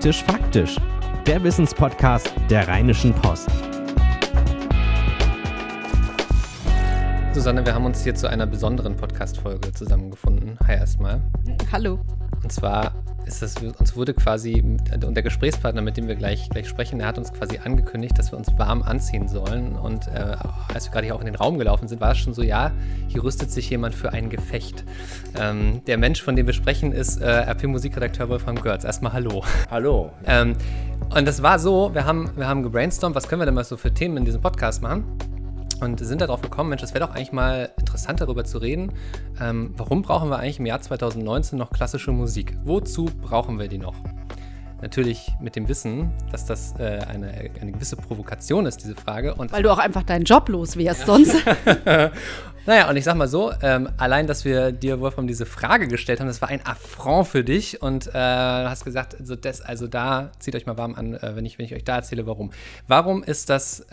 Faktisch Faktisch, der Wissenspodcast der Rheinischen Post. Susanne, wir haben uns hier zu einer besonderen Podcast-Folge zusammengefunden. Hi erstmal. Hallo. Und zwar der Gesprächspartner, mit dem wir gleich sprechen, der hat uns quasi angekündigt, dass wir uns warm anziehen sollen. Und als wir gerade hier auch in den Raum gelaufen sind, war es schon so, ja, hier rüstet sich jemand für ein Gefecht. Der Mensch, von dem wir sprechen, ist RP-Musikredakteur Wolfram Goertz. Erstmal hallo. Hallo. Und das war so, wir haben gebrainstormt, was können wir denn mal so für Themen in diesem Podcast machen? Und sind darauf gekommen, Mensch, das wäre doch eigentlich mal interessant, darüber zu reden, warum brauchen wir eigentlich im Jahr 2019 noch klassische Musik? Wozu brauchen wir die noch? Natürlich mit dem Wissen, dass das eine gewisse Provokation ist, diese Frage. Und weil du auch einfach deinen Job los wärst sonst. Naja, und ich sag mal so, allein, dass wir dir, Wolfram, diese Frage gestellt haben, das war ein Affront für dich. Und du hast gesagt, da zieht euch mal warm an, wenn ich euch da erzähle, warum. Warum ist das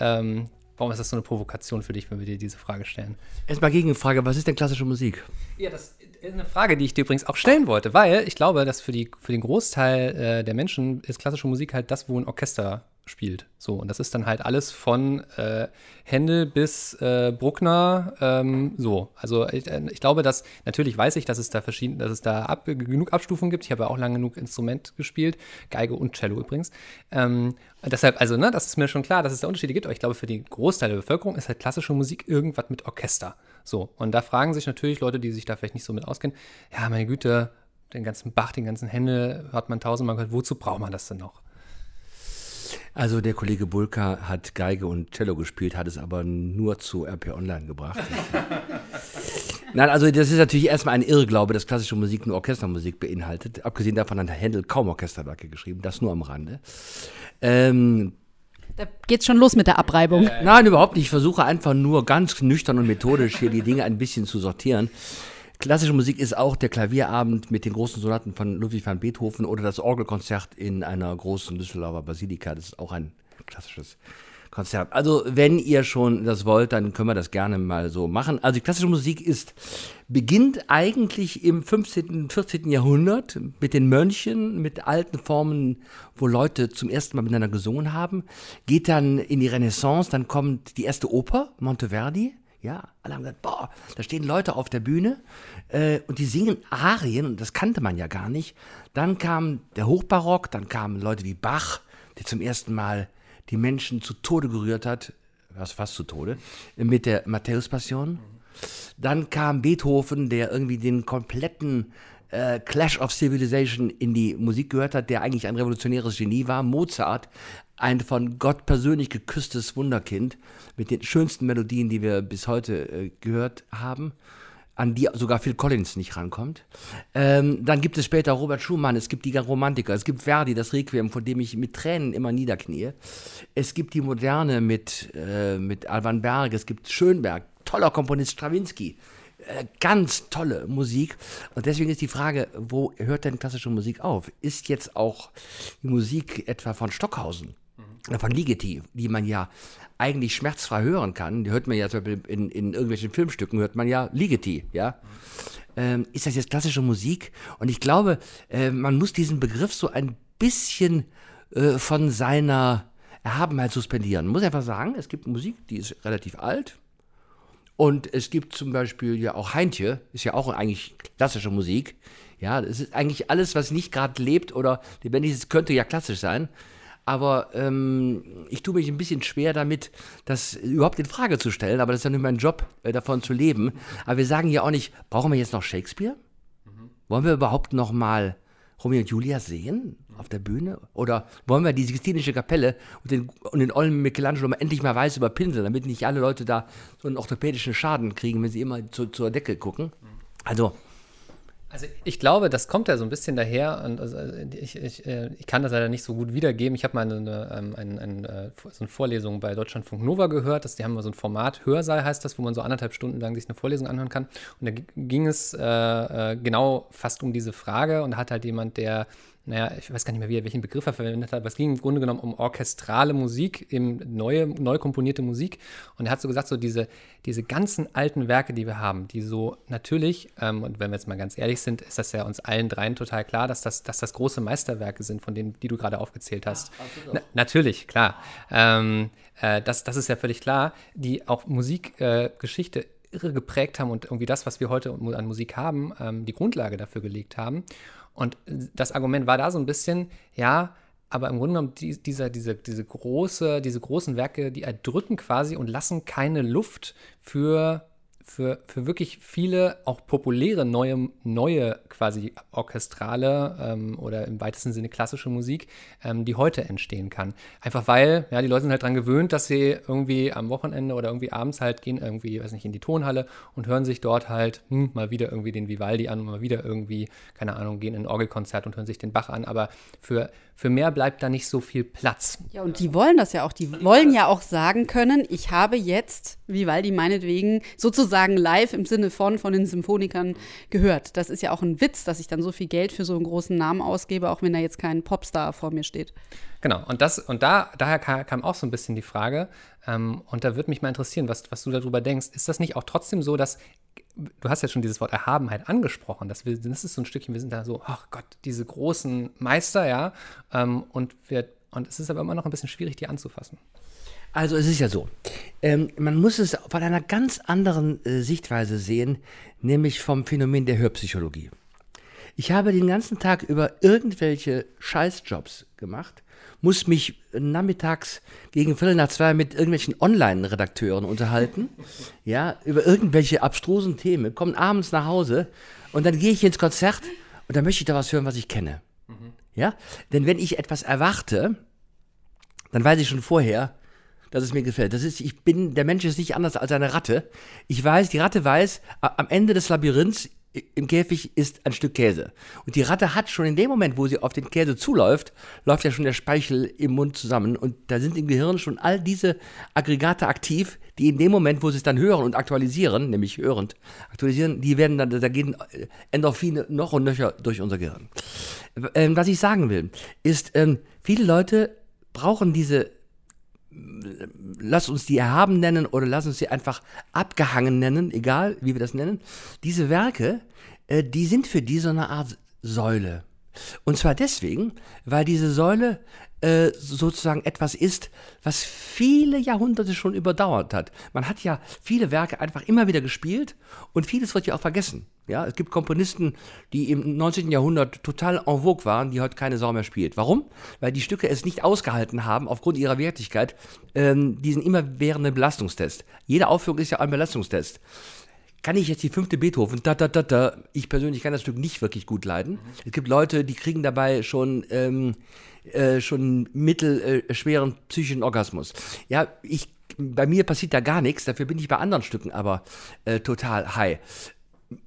so eine Provokation für dich, wenn wir dir diese Frage stellen? Erstmal Gegenfrage, was ist denn klassische Musik? Ja, das ist eine Frage, die ich dir übrigens auch stellen wollte, weil ich glaube, dass für den Großteil der Menschen ist klassische Musik halt das, wo ein Orchester spielt. So, und das ist dann halt alles von Händel bis Bruckner, so. Also ich glaube, dass, natürlich weiß ich, dass es da genug Abstufungen gibt. Ich habe ja auch lange genug Instrument gespielt, Geige und Cello übrigens. Deshalb, also, ne, das ist mir schon klar, dass es da Unterschiede gibt, aber ich glaube, für den Großteil der Bevölkerung ist halt klassische Musik irgendwas mit Orchester. So, und da fragen sich natürlich Leute, die sich da vielleicht nicht so mit auskennen, ja, meine Güte, den ganzen Bach, den ganzen Händel hat man tausendmal gehört, wozu braucht man das denn noch? Also der Kollege Bulka hat Geige und Cello gespielt, hat es aber nur zu RP Online gebracht. Nein, also das ist natürlich erstmal ein Irrglaube, dass klassische Musik nur Orchestermusik beinhaltet. Abgesehen davon hat Händel kaum Orchesterwerke geschrieben, das nur am Rande. Da geht's schon los mit der Abreibung. Nein, überhaupt nicht. Ich versuche einfach nur ganz nüchtern und methodisch hier die Dinge ein bisschen zu sortieren. Klassische Musik ist auch der Klavierabend mit den großen Sonaten von Ludwig van Beethoven oder das Orgelkonzert in einer großen Düsseldorfer Basilika. Das ist auch ein klassisches Konzert. Also wenn ihr schon das wollt, dann können wir das gerne mal so machen. Also die klassische Musik beginnt eigentlich im 15., 14. Jahrhundert mit den Mönchen, mit alten Formen, wo Leute zum ersten Mal miteinander gesungen haben. Geht dann in die Renaissance, dann kommt die erste Oper, Monteverdi. Ja, alle haben gesagt, boah, da stehen Leute auf der Bühne und die singen Arien und das kannte man ja gar nicht. Dann kam der Hochbarock, dann kamen Leute wie Bach, der zum ersten Mal die Menschen zu Tode gerührt hat, fast zu Tode, mit der Matthäus-Passion. Dann kam Beethoven, der irgendwie den kompletten Clash of Civilization in die Musik gehört hat, der eigentlich ein revolutionäres Genie war. Mozart, ein von Gott persönlich geküsstes Wunderkind mit den schönsten Melodien, die wir bis heute gehört haben, an die sogar Phil Collins nicht rankommt. Dann gibt es später Robert Schumann, es gibt die Romantiker, es gibt Verdi, das Requiem, von dem ich mit Tränen immer niederknie. Es gibt die Moderne mit Alban Berg, es gibt Schönberg, toller Komponist Strawinsky. Ganz tolle Musik. Und deswegen ist die Frage, wo hört denn klassische Musik auf? Ist jetzt auch die Musik etwa von Stockhausen oder von Ligeti, die man ja eigentlich schmerzfrei hören kann, die hört man ja zum Beispiel in irgendwelchen Filmstücken, hört man ja Ligeti, ja? Ist das jetzt klassische Musik? Und ich glaube, man muss diesen Begriff so ein bisschen von seiner Erhabenheit suspendieren. Man muss einfach sagen, es gibt Musik, die ist relativ alt, und es gibt zum Beispiel ja auch Heintje, ist ja auch eigentlich klassische Musik. Ja, das ist eigentlich alles, was nicht gerade lebt oder lebendig ist, könnte ja klassisch sein. Aber ich tue mich ein bisschen schwer damit, das überhaupt in Frage zu stellen. Aber das ist ja nicht mein Job, davon zu leben. Aber wir sagen ja auch nicht, brauchen wir jetzt noch Shakespeare? Wollen wir überhaupt noch mal Romeo und Julia sehen auf der Bühne? Oder wollen wir die Sixtinische Kapelle und den ollen Michelangelo endlich mal weiß überpinseln, damit nicht alle Leute da so einen orthopädischen Schaden kriegen, wenn sie immer zur Decke gucken? Also ich glaube, das kommt ja so ein bisschen daher und also ich kann das leider nicht so gut wiedergeben. Ich habe mal eine Vorlesung bei Deutschlandfunk Nova gehört, die haben mal so ein Format, Hörsaal heißt das, wo man so 1,5 Stunden lang sich eine Vorlesung anhören kann. Und da ging es genau fast um diese Frage und da hat halt jemand, der, naja, ich weiß gar nicht mehr, welchen Begriff er verwendet hat, aber es ging im Grunde genommen um orchestrale Musik, eben neu komponierte Musik. Und er hat so gesagt, so diese ganzen alten Werke, die wir haben, die so natürlich, und wenn wir jetzt mal ganz ehrlich ehrlich sind, ist das ja uns allen dreien total klar, dass das große Meisterwerke sind, von denen, die du gerade aufgezählt hast. Ach, natürlich, klar. Das ist ja völlig klar, die auch Musikgeschichte irre geprägt haben und irgendwie das, was wir heute an Musik haben, die Grundlage dafür gelegt haben. Und das Argument war da so ein bisschen, ja, aber im Grunde genommen, diese großen Werke, die erdrücken quasi und lassen keine Luft für wirklich viele, auch populäre, neue quasi orchestrale oder im weitesten Sinne klassische Musik, die heute entstehen kann. Einfach weil, ja, die Leute sind halt dran gewöhnt, dass sie irgendwie am Wochenende oder irgendwie abends halt gehen irgendwie, weiß nicht, in die Tonhalle und hören sich dort halt mal wieder irgendwie den Vivaldi an, mal wieder irgendwie, keine Ahnung, gehen in ein Orgelkonzert und hören sich den Bach an, aber für mehr bleibt da nicht so viel Platz. Ja, und die wollen das ja auch. Die wollen ja auch sagen können, ich habe jetzt Vivaldi meinetwegen sozusagen live im Sinne von den Symphonikern gehört. Das ist ja auch ein Witz, dass ich dann so viel Geld für so einen großen Namen ausgebe, auch wenn da jetzt kein Popstar vor mir steht. Genau, daher kam auch so ein bisschen die Frage, und da würde mich mal interessieren, was du darüber denkst. Ist das nicht auch trotzdem so, dass, du hast ja schon dieses Wort Erhabenheit angesprochen, das ist so ein Stückchen, wir sind da so, ach Gott, diese großen Meister, ja, und es ist aber immer noch ein bisschen schwierig, die anzufassen. Also es ist ja so, man muss es von einer ganz anderen Sichtweise sehen, nämlich vom Phänomen der Hörpsychologie. Ich habe den ganzen Tag über irgendwelche Scheißjobs gemacht, muss mich nachmittags gegen 1:15 mit irgendwelchen Online-Redakteuren unterhalten, ja, über irgendwelche abstrusen Themen, komme abends nach Hause und dann gehe ich ins Konzert und dann möchte ich da was hören, was ich kenne. Mhm. Ja? Denn wenn ich etwas erwarte, dann weiß ich schon vorher, dass es mir gefällt. Der Mensch ist nicht anders als eine Ratte. Die Ratte weiß, am Ende des Labyrinths im Käfig ist ein Stück Käse. Und die Ratte hat schon in dem Moment, wo sie auf den Käse zuläuft, läuft ja schon der Speichel im Mund zusammen. Und da sind im Gehirn schon all diese Aggregate aktiv, die in dem Moment, wo sie es dann hören und aktualisieren, nämlich hörend aktualisieren, die werden dann, da gehen Endorphine noch und nöcher durch unser Gehirn. Was ich sagen will, ist, viele Leute brauchen diese, lass uns die erhaben nennen oder lass uns sie einfach abgehangen nennen, egal wie wir das nennen, diese Werke, die sind für die so eine Art Säule. Und zwar deswegen, weil diese Säule sozusagen etwas ist, was viele Jahrhunderte schon überdauert hat. Man hat ja viele Werke einfach immer wieder gespielt und vieles wird ja auch vergessen. Ja, es gibt Komponisten, die im 19. Jahrhundert total en vogue waren, die heute keine Sau mehr spielt. Warum? Weil die Stücke es nicht ausgehalten haben, aufgrund ihrer Wertigkeit, diesen immerwährenden Belastungstest. Jede Aufführung ist ja ein Belastungstest. Kann ich jetzt die 5. Beethoven, ich persönlich kann das Stück nicht wirklich gut leiden. Mhm. Es gibt Leute, die kriegen dabei schon mittelschweren psychischen Orgasmus. Ja, bei mir passiert da gar nichts, dafür bin ich bei anderen Stücken aber total high.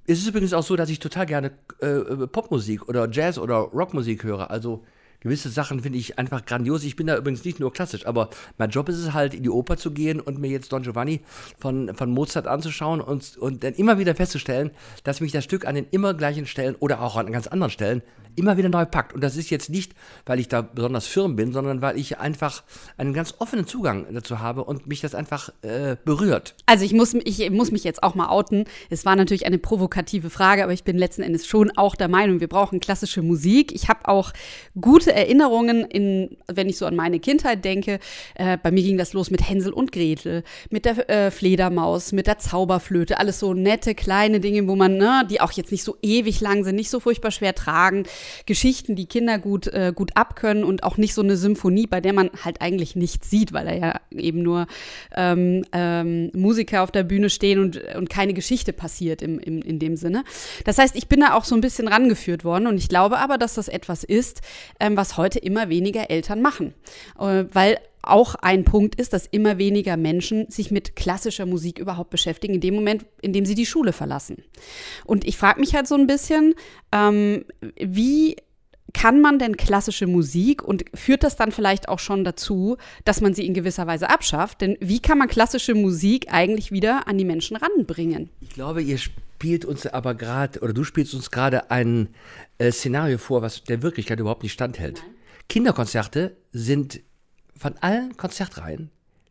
Es ist übrigens auch so, dass ich total gerne Popmusik oder Jazz oder Rockmusik höre, also gewisse Sachen finde ich einfach grandios. Ich bin da übrigens nicht nur klassisch, aber mein Job ist es halt, in die Oper zu gehen und mir jetzt Don Giovanni von Mozart anzuschauen und dann immer wieder festzustellen, dass mich das Stück an den immer gleichen Stellen oder auch an ganz anderen Stellen immer wieder neu packt. Und das ist jetzt nicht, weil ich da besonders firm bin, sondern weil ich einfach einen ganz offenen Zugang dazu habe und mich das einfach berührt. Also ich muss mich jetzt auch mal outen. Es war natürlich eine provokative Frage, aber ich bin letzten Endes schon auch der Meinung, wir brauchen klassische Musik. Ich habe auch gute Erinnerungen, wenn ich so an meine Kindheit denke. Bei mir ging das los mit Hänsel und Gretel, mit der Fledermaus, mit der Zauberflöte. Alles so nette, kleine Dinge, wo man, ne, die auch jetzt nicht so ewig lang sind, nicht so furchtbar schwer tragen. Geschichten, die Kinder gut abkönnen und auch nicht so eine Symphonie, bei der man halt eigentlich nichts sieht, weil da ja eben nur Musiker auf der Bühne stehen und keine Geschichte passiert in dem Sinne. Das heißt, ich bin da auch so ein bisschen rangeführt worden und ich glaube aber, dass das etwas ist, was heute immer weniger Eltern machen, weil auch ein Punkt ist, dass immer weniger Menschen sich mit klassischer Musik überhaupt beschäftigen, in dem Moment, in dem sie die Schule verlassen. Und ich frage mich halt so ein bisschen, wie kann man denn klassische Musik, und führt das dann vielleicht auch schon dazu, dass man sie in gewisser Weise abschafft? Denn wie kann man klassische Musik eigentlich wieder an die Menschen ranbringen? Ich glaube, du spielst uns gerade ein Szenario vor, was der Wirklichkeit überhaupt nicht standhält. Nein. Kinderkonzerte sind von allen Konzertreihen,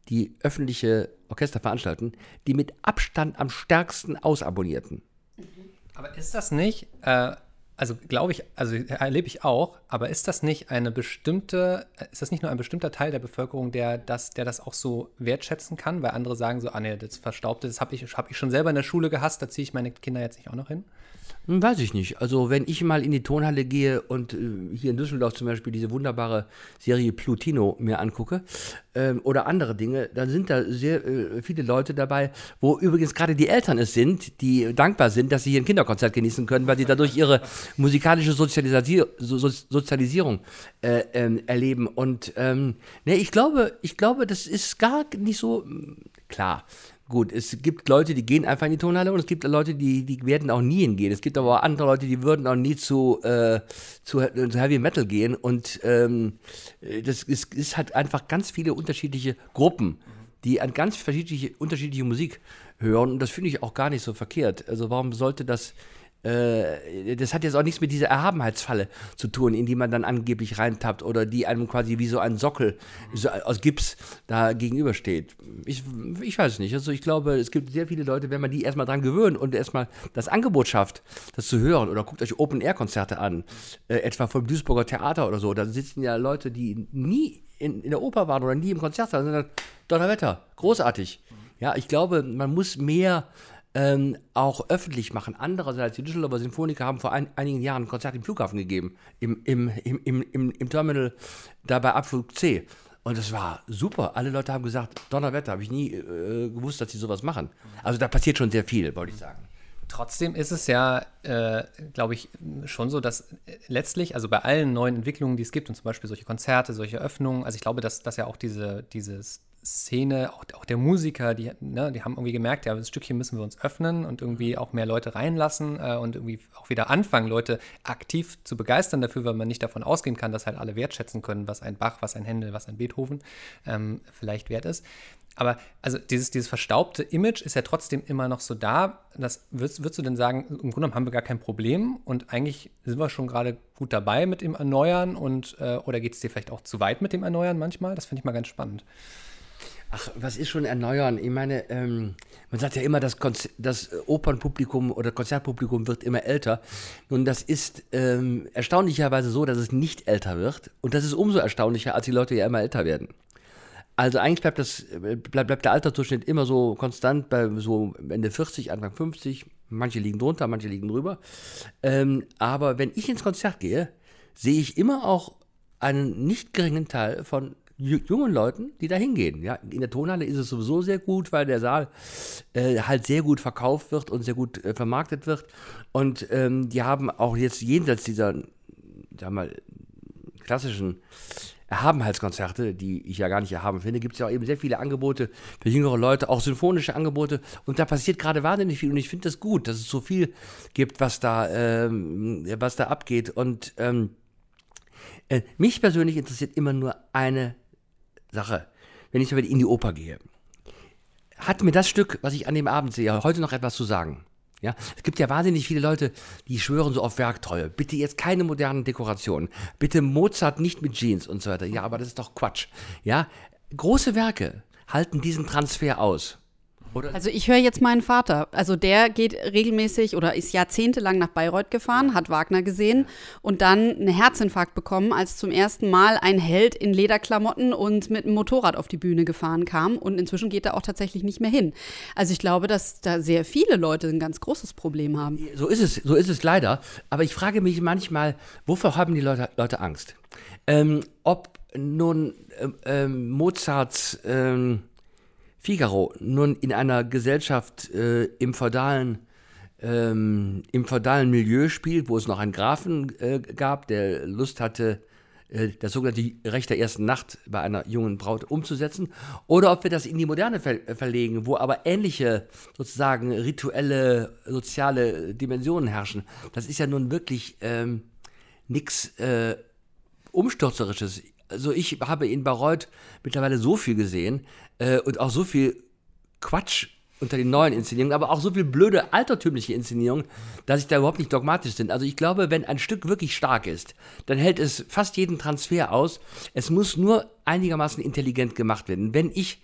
die öffentliche Orchester veranstalten, die mit Abstand am stärksten ausabonnierten. Mhm. Aber ist das nicht, also glaube ich, also erlebe ich auch, aber ist das nicht eine bestimmte, ist das nicht nur ein bestimmter Teil der Bevölkerung, der das auch so wertschätzen kann, weil andere sagen so, ah nee, das Verstaubte, das hab ich schon selber in der Schule gehasst, da ziehe ich meine Kinder jetzt nicht auch noch hin? Weiß ich nicht. Also wenn ich mal in die Tonhalle gehe und hier in Düsseldorf zum Beispiel diese wunderbare Serie Plutino mir angucke oder andere Dinge, dann sind da sehr viele Leute dabei, wo übrigens gerade die Eltern es sind, die dankbar sind, dass sie hier ein Kinderkonzert genießen können, weil sie dadurch ihre musikalische Sozialisierung erleben. Und ne, ich glaube, das ist gar nicht so klar. Gut, es gibt Leute, die gehen einfach in die Tonhalle und es gibt Leute, die werden auch nie hingehen. Es gibt aber auch andere Leute, die würden auch nie zu Heavy Metal gehen. Und das ist halt einfach ganz viele unterschiedliche Gruppen, die an ganz unterschiedliche Musik hören. Und das finde ich auch gar nicht so verkehrt. Also warum sollte das... Das hat jetzt auch nichts mit dieser Erhabenheitsfalle zu tun, in die man dann angeblich reintappt oder die einem quasi wie so ein Sockel so aus Gips da gegenübersteht. Ich weiß es nicht. Also ich glaube, es gibt sehr viele Leute, wenn man die erstmal dran gewöhnt und erstmal das Angebot schafft, das zu hören, oder guckt euch Open-Air-Konzerte an, etwa vom Duisburger Theater oder so, da sitzen ja Leute, die nie in der Oper waren oder nie im Konzert waren, sondern Donnerwetter, großartig. Ja, ich glaube, man muss mehr... auch öffentlich machen. Andererseits, die Düsseldorfer Sinfoniker haben vor einigen Jahren ein Konzert im Flughafen gegeben, im Terminal, da bei Abflug C. Und das war super. Alle Leute haben gesagt, Donnerwetter, habe ich nie gewusst, dass sie sowas machen. Also da passiert schon sehr viel, wollte ich sagen. Trotzdem ist es ja, glaube ich, schon so, dass letztlich, also bei allen neuen Entwicklungen, die es gibt, und zum Beispiel solche Konzerte, solche Öffnungen, also ich glaube, dass ja auch dieses Szene, auch der Musiker, die haben irgendwie gemerkt, ja, das Stückchen müssen wir uns öffnen und irgendwie auch mehr Leute reinlassen und irgendwie auch wieder anfangen, Leute aktiv zu begeistern dafür, weil man nicht davon ausgehen kann, dass halt alle wertschätzen können, was ein Bach, was ein Händel, was ein Beethoven vielleicht wert ist. Aber also dieses verstaubte Image ist ja trotzdem immer noch so da. Das würdest du denn sagen, im Grunde genommen haben wir gar kein Problem und eigentlich sind wir schon gerade gut dabei mit dem Erneuern und oder geht es dir vielleicht auch zu weit mit dem Erneuern manchmal? Das finde ich mal ganz spannend. Ach, was ist schon erneuern? Ich meine, man sagt ja immer, das Opernpublikum oder Konzertpublikum wird immer älter. Nun, das ist erstaunlicherweise so, dass es nicht älter wird. Und das ist umso erstaunlicher, als die Leute ja immer älter werden. Also eigentlich bleibt der Altersdurchschnitt immer so konstant bei so Ende 40, Anfang 50. Manche liegen drunter, manche liegen drüber. Aber wenn ich ins Konzert gehe, sehe ich immer auch einen nicht geringen Teil von jungen Leuten, die da hingehen. Ja, in der Tonhalle ist es sowieso sehr gut, weil der Saal halt sehr gut verkauft wird und sehr gut vermarktet wird. Und die haben auch jetzt jenseits dieser, sagen wir mal, klassischen Erhabenheitskonzerte, die ich ja gar nicht erhaben finde, gibt es ja auch eben sehr viele Angebote für jüngere Leute, auch sinfonische Angebote. Und da passiert gerade wahnsinnig viel. Und ich finde das gut, dass es so viel gibt, was da abgeht. Und mich persönlich interessiert immer nur eine Sache, wenn ich in die Oper gehe. Hat mir das Stück, was ich an dem Abend sehe, heute noch etwas zu sagen? Ja? Es gibt ja wahnsinnig viele Leute, die schwören so auf Werktreue. Bitte jetzt keine modernen Dekorationen. Bitte Mozart nicht mit Jeans und so weiter. Ja, aber das ist doch Quatsch. Ja? Große Werke halten diesen Transfer aus. Oder? Also ich höre jetzt meinen Vater, also der geht regelmäßig oder ist jahrzehntelang nach Bayreuth gefahren, ja, hat Wagner gesehen, ja, und dann einen Herzinfarkt bekommen, als zum ersten Mal ein Held in Lederklamotten und mit einem Motorrad auf die Bühne gefahren kam, und inzwischen geht er auch tatsächlich nicht mehr hin. Also ich glaube, dass da sehr viele Leute ein ganz großes Problem haben. So ist es leider, aber ich frage mich manchmal, wovor haben die Leute Angst? Ob nun Mozarts... Figaro nun in einer Gesellschaft im feudalen Milieu spielt, wo es noch einen Grafen gab, der Lust hatte, das sogenannte Recht der ersten Nacht bei einer jungen Braut umzusetzen, oder ob wir das in die Moderne verlegen, wo aber ähnliche sozusagen rituelle, soziale Dimensionen herrschen. Das ist ja nun wirklich nichts Umstürzerisches. Also ich habe in Bayreuth mittlerweile so viel gesehen und auch so viel Quatsch unter den neuen Inszenierungen, aber auch so viel blöde, altertümliche Inszenierungen, dass ich da überhaupt nicht dogmatisch bin. Also ich glaube, wenn ein Stück wirklich stark ist, dann hält es fast jeden Transfer aus. Es muss nur einigermaßen intelligent gemacht werden. Wenn ich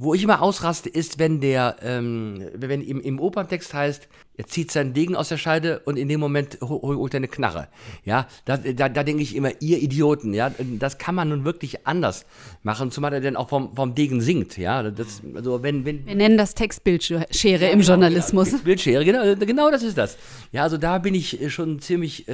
Wo ich immer ausraste, ist, wenn wenn im Operntext heißt, er zieht seinen Degen aus der Scheide und in dem Moment holt er eine Knarre. Ja, da denke ich immer, ihr Idioten, ja, das kann man nun wirklich anders machen, zumal er dann auch vom Degen singt, ja. Das, also wenn wir nennen das Textbildschere im Journalismus. Ja, Bildschere, genau das ist das. Ja, also da bin ich schon ziemlich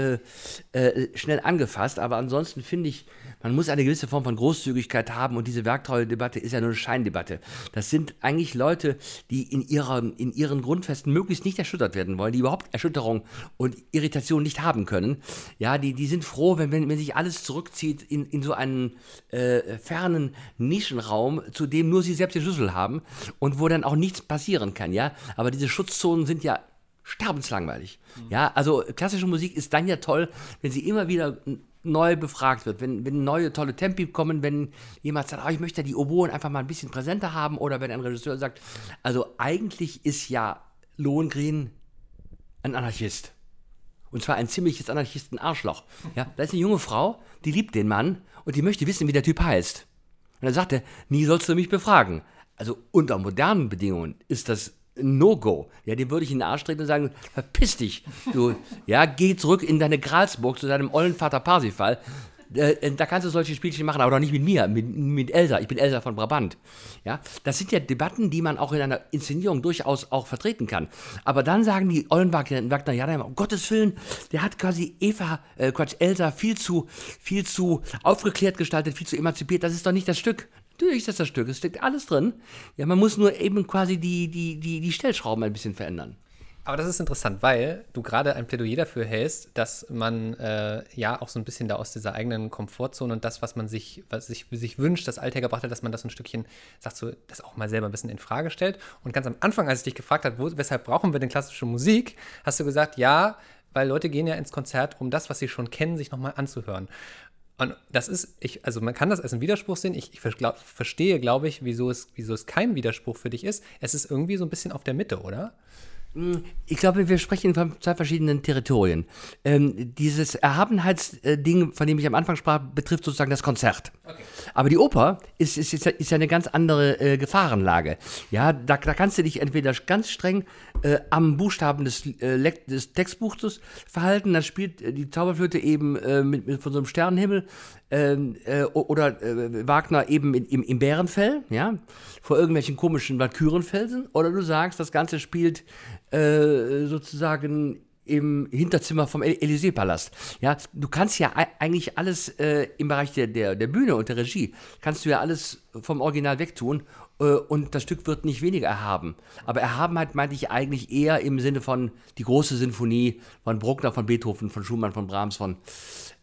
schnell angefasst, aber ansonsten finde ich, man muss eine gewisse Form von Großzügigkeit haben und diese Werktreue-Debatte ist ja nur eine Scheindebatte. Das sind eigentlich Leute, die in ihren Grundfesten möglichst nicht erschüttert werden wollen, die überhaupt Erschütterung und Irritation nicht haben können. Ja, die sind froh, wenn sich alles zurückzieht in so einen fernen Nischenraum, zu dem nur sie selbst den Schlüssel haben und wo dann auch nichts passieren kann. Ja, aber diese Schutzzonen sind ja sterbenslangweilig. Mhm. Ja, also klassische Musik ist dann ja toll, wenn sie immer wieder neu befragt wird, wenn neue tolle Tempi kommen, wenn jemand sagt, ich möchte die Oboen einfach mal ein bisschen präsenter haben, oder wenn ein Regisseur sagt, also eigentlich ist ja Lohengrin ein Anarchist. Und zwar ein ziemliches Anarchisten-Arschloch. Ja, da ist eine junge Frau, die liebt den Mann und die möchte wissen, wie der Typ heißt. Und dann sagt er, nie sollst du mich befragen. Also unter modernen Bedingungen ist das No-Go. Ja, dem würde ich in den Arsch treten und sagen, verpiss dich. Du, ja, geh zurück in deine Gralsburg zu deinem ollen Vater Parsifal. Da kannst du solche Spielchen machen, aber doch nicht mit mir, mit Elsa. Ich bin Elsa von Brabant. Ja, das sind ja Debatten, die man auch in einer Inszenierung durchaus auch vertreten kann. Aber dann sagen die ollen Wagner, ja, um Gottes Willen, der hat quasi Elsa viel zu aufgeklärt gestaltet, viel zu emanzipiert. Das ist doch nicht das Stück. Natürlich ist das das Stück, es steckt alles drin. Ja, man muss nur eben quasi die Stellschrauben ein bisschen verändern. Aber das ist interessant, weil du gerade ein Plädoyer dafür hältst, dass man ja auch so ein bisschen da aus dieser eigenen Komfortzone und das, was man sich wünscht, das Althergebrachte, dass man das ein Stückchen, sagst du, das auch mal selber ein bisschen in Frage stellt. Und ganz am Anfang, als ich dich gefragt habe, weshalb brauchen wir denn klassische Musik, hast du gesagt, ja, weil Leute gehen ja ins Konzert, um das, was sie schon kennen, sich nochmal anzuhören. Und das ist, also man kann das als einen Widerspruch sehen. Ich verstehe, glaube ich, wieso es kein Widerspruch für dich ist. Es ist irgendwie so ein bisschen auf der Mitte, oder? Ich glaube, wir sprechen von zwei verschiedenen Territorien. Dieses Erhabenheitsding, von dem ich am Anfang sprach, betrifft sozusagen das Konzert. Okay. Aber die Oper ist ja eine ganz andere Gefahrenlage. Ja, da kannst du dich entweder ganz streng am Buchstaben des Textbuches verhalten, dann spielt die Zauberflöte eben von so einem Sternenhimmel oder Wagner eben im Bärenfell, ja, vor irgendwelchen komischen Walkürenfelsen, oder du sagst, das Ganze spielt sozusagen im Hinterzimmer vom Élysée-Palast. Ja, du kannst ja eigentlich alles im Bereich der Bühne und der Regie, kannst du ja alles vom Original wegtun und das Stück wird nicht weniger erhaben. Aber Erhabenheit meinte ich eigentlich eher im Sinne von die große Sinfonie von Bruckner, von Beethoven, von Schumann, von Brahms, von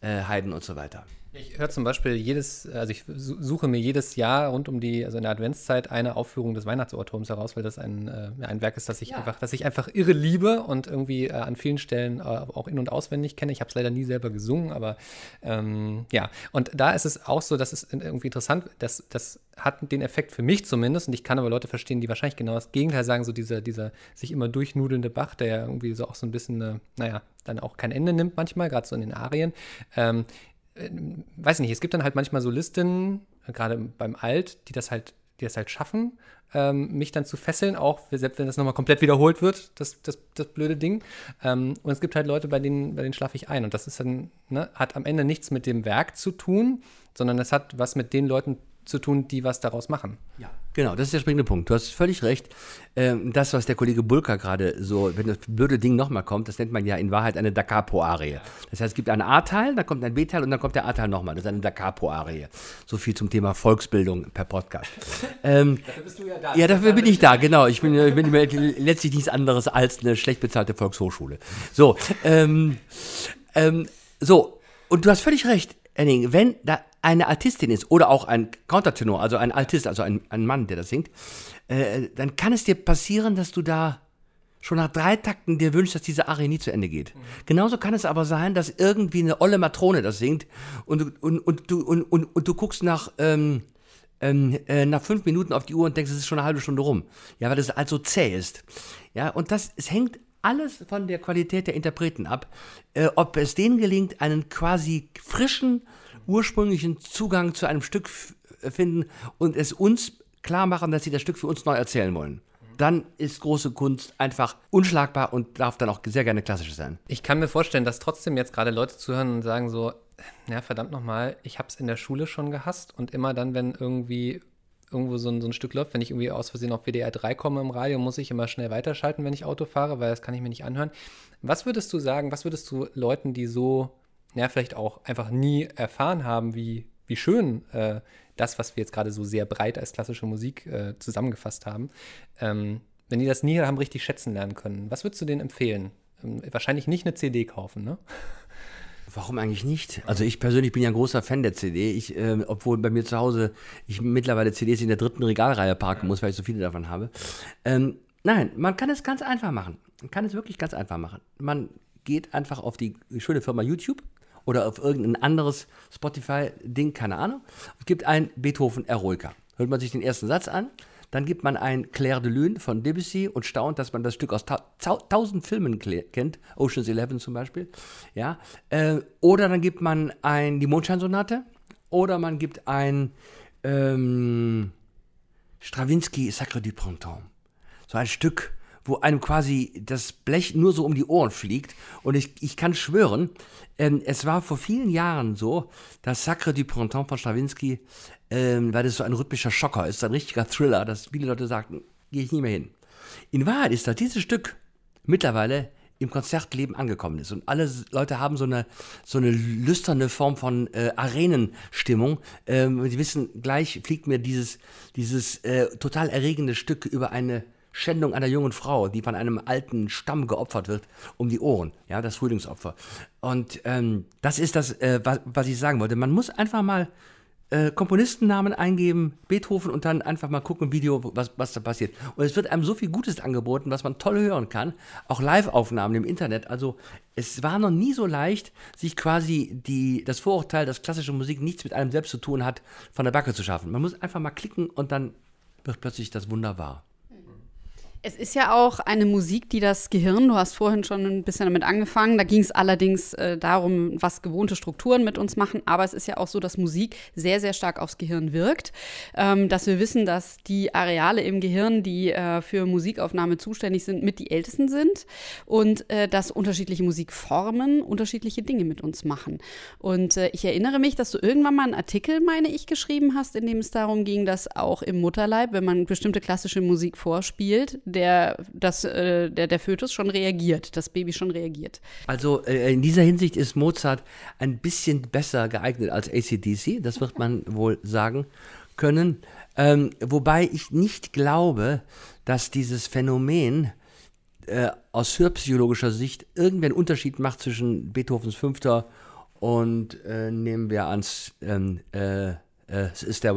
Haydn und so weiter. Ich höre zum Beispiel ich suche mir jedes Jahr rund um also in der Adventszeit eine Aufführung des Weihnachtsoratoriums heraus, weil das ein Werk ist, das ich einfach irre liebe und irgendwie an vielen Stellen auch in- und auswendig kenne. Ich habe es leider nie selber gesungen, aber ja. Und da ist es auch so, das ist irgendwie interessant, das hat den Effekt für mich zumindest, und ich kann aber Leute verstehen, die wahrscheinlich genau das Gegenteil sagen, so dieser sich immer durchnudelnde Bach, der ja irgendwie so auch so ein bisschen, dann auch kein Ende nimmt manchmal, gerade so in den Arien. Weiß nicht, es gibt dann halt manchmal Solistinnen, gerade beim Alt, die das halt schaffen, mich dann zu fesseln, auch selbst wenn das nochmal komplett wiederholt wird, das blöde Ding. Und es gibt halt Leute, bei denen schlafe ich ein. Und das ist dann, hat am Ende nichts mit dem Werk zu tun, sondern das hat was mit den Leuten zu tun, die was daraus machen. Ja, genau, das ist der springende Punkt. Du hast völlig recht. Das, was der Kollege Bulka gerade so, wenn das blöde Ding nochmal kommt, das nennt man ja in Wahrheit eine Da Capo-Arie. Das heißt, es gibt einen A-Teil, dann kommt ein B-Teil und dann kommt der A-Teil nochmal. Das ist eine Da Capo-Arie. So viel zum Thema Volksbildung per Podcast. Dafür bist du ja da. Ja, dafür bin ich da, genau. Ich bin letztlich nichts anderes als eine schlecht bezahlte Volkshochschule. So, und du hast völlig recht, Henning, wenn da eine Altistin ist oder auch ein Countertenor, also ein Altist, also ein Mann, der das singt, dann kann es dir passieren, dass du da schon nach 3 Takten dir wünschst, dass diese Arie nie zu Ende geht. Mhm. Genauso kann es aber sein, dass irgendwie eine olle Matrone das singt und du guckst nach 5 Minuten auf die Uhr und denkst, es ist schon eine halbe Stunde rum. Ja, weil das halt so zäh ist. Ja, und es hängt alles von der Qualität der Interpreten ab, ob es denen gelingt, einen quasi frischen, ursprünglichen Zugang zu einem Stück finden und es uns klar machen, dass sie das Stück für uns neu erzählen wollen. Dann ist große Kunst einfach unschlagbar und darf dann auch sehr gerne klassisch sein. Ich kann mir vorstellen, dass trotzdem jetzt gerade Leute zuhören und sagen so, ja verdammt nochmal, ich habe es in der Schule schon gehasst und immer dann, wenn irgendwie irgendwo so ein Stück läuft, wenn ich irgendwie aus Versehen auf WDR 3 komme im Radio, muss ich immer schnell weiterschalten, wenn ich Auto fahre, weil das kann ich mir nicht anhören. Was würdest du sagen, was würdest du Leuten, die so, ja vielleicht auch einfach nie erfahren haben, wie schön das, was wir jetzt gerade so sehr breit als klassische Musik zusammengefasst haben, wenn die das nie haben richtig schätzen lernen können, was würdest du denen empfehlen? Wahrscheinlich nicht eine CD kaufen, ne? Warum eigentlich nicht? Also ich persönlich bin ja ein großer Fan der CD. Obwohl bei mir zu Hause ich mittlerweile CDs in der 3. Regalreihe parken muss, weil ich so viele davon habe. Nein, man kann es ganz einfach machen. Man kann es wirklich ganz einfach machen. Man geht einfach auf die schöne Firma YouTube oder auf irgendein anderes Spotify-Ding, keine Ahnung, und gibt ein Beethoven Eroica. Hört man sich den ersten Satz an, dann gibt man ein Clair de Lune von Debussy und staunt, dass man das Stück aus 1000 Filmen kennt, Ocean's 11 zum Beispiel. Ja? Oder dann gibt man die Mondscheinsonate, oder man gibt ein Strawinsky Sacre du Printemps. So ein Stück, wo einem quasi das Blech nur so um die Ohren fliegt. Und ich kann schwören, es war vor vielen Jahren so, dass Sacre du Printemps von Strawinsky, weil das so ein rhythmischer Schocker ist, ein richtiger Thriller, dass viele Leute sagten, gehe ich nie mehr hin. In Wahrheit ist, dass dieses Stück mittlerweile im Konzertleben angekommen ist. Und alle Leute haben so eine lüsterne Form von Arenenstimmung. Die wissen, gleich fliegt mir dieses total erregende Stück über eine Schändung einer jungen Frau, die von einem alten Stamm geopfert wird, um die Ohren. Ja, das Frühlingsopfer. Und das ist das, was ich sagen wollte. Man muss einfach mal Komponistennamen eingeben, Beethoven, und dann einfach mal gucken im Video, was da passiert. Und es wird einem so viel Gutes angeboten, was man toll hören kann. Auch Live-Aufnahmen im Internet. Also es war noch nie so leicht, sich quasi das Vorurteil, dass klassische Musik nichts mit einem selbst zu tun hat, von der Backe zu schaffen. Man muss einfach mal klicken und dann wird plötzlich das Wunder wahr. Es ist ja auch eine Musik, die das Gehirn, du hast vorhin schon ein bisschen damit angefangen, da ging es allerdings darum, was gewohnte Strukturen mit uns machen, aber es ist ja auch so, dass Musik sehr, sehr stark aufs Gehirn wirkt, dass wir wissen, dass die Areale im Gehirn, die für Musikaufnahme zuständig sind, mit die ältesten sind und dass unterschiedliche Musikformen unterschiedliche Dinge mit uns machen. Und ich erinnere mich, dass du irgendwann mal einen Artikel, meine ich, geschrieben hast, in dem es darum ging, dass auch im Mutterleib, wenn man bestimmte klassische Musik vorspielt, der Fötus schon reagiert, das Baby schon reagiert. Also in dieser Hinsicht ist Mozart ein bisschen besser geeignet als AC/DC, das wird man wohl sagen können. Wobei ich nicht glaube, dass dieses Phänomen aus hörpsychologischer Sicht irgendeinen Unterschied macht zwischen Beethovens 5. und nehmen wir an Stairway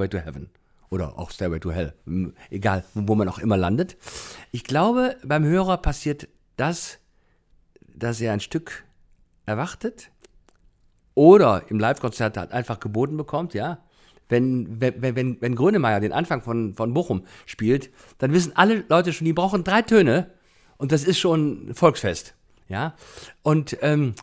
to Heaven. Oder auch Stairway to Hell, egal, wo man auch immer landet. Ich glaube, beim Hörer passiert das, dass er ein Stück erwartet oder im Live-Konzert halt einfach geboten bekommt, ja. Wenn Grönemeyer den Anfang von Bochum spielt, dann wissen alle Leute schon, die brauchen 3 Töne und das ist schon Volksfest, ja. Und im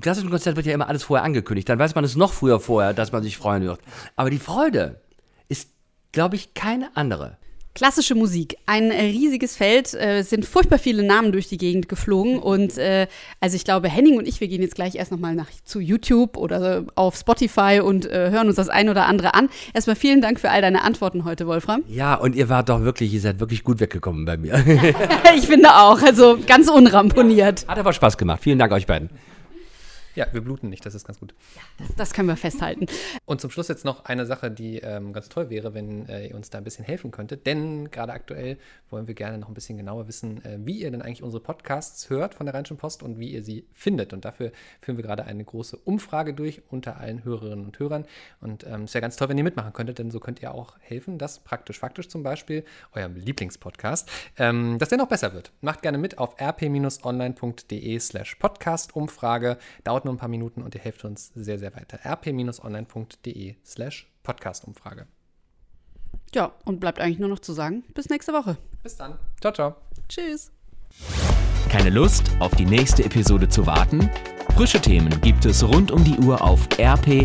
klassischen Konzert wird ja immer alles vorher angekündigt, dann weiß man es noch vorher, dass man sich freuen wird. Aber die Freude ist, glaube ich, keine andere. Klassische Musik, ein riesiges Feld. Es sind furchtbar viele Namen durch die Gegend geflogen. Und also ich glaube, Henning und ich, wir gehen jetzt gleich erst nochmal zu YouTube oder auf Spotify und hören uns das ein oder andere an. Erstmal vielen Dank für all deine Antworten heute, Wolfram. Ja, und ihr seid wirklich gut weggekommen bei mir. Ich finde auch, also ganz unramponiert. Hat aber Spaß gemacht. Vielen Dank euch beiden. Ja, wir bluten nicht, das ist ganz gut. Ja, das können wir festhalten. Und zum Schluss jetzt noch eine Sache, die ganz toll wäre, wenn ihr uns da ein bisschen helfen könntet. Denn gerade aktuell wollen wir gerne noch ein bisschen genauer wissen, wie ihr denn eigentlich unsere Podcasts hört von der Rheinischen Post und wie ihr sie findet. Und dafür führen wir gerade eine große Umfrage durch unter allen Hörerinnen und Hörern. Und es wäre ganz toll, wenn ihr mitmachen könntet, denn so könnt ihr auch helfen, dass praktisch-faktisch zum Beispiel, eurem Lieblingspodcast, dass der noch besser wird. Macht gerne mit auf rp-online.de/Podcast-Umfrage. Dauert nur ein paar Minuten und ihr helft uns sehr, sehr weiter. rp-online.de/Podcast-Umfrage. Ja, und bleibt eigentlich nur noch zu sagen, bis nächste Woche. Bis dann. Ciao, ciao. Tschüss. Keine Lust, auf die nächste Episode zu warten? Frische Themen gibt es rund um die Uhr auf rp-online.de.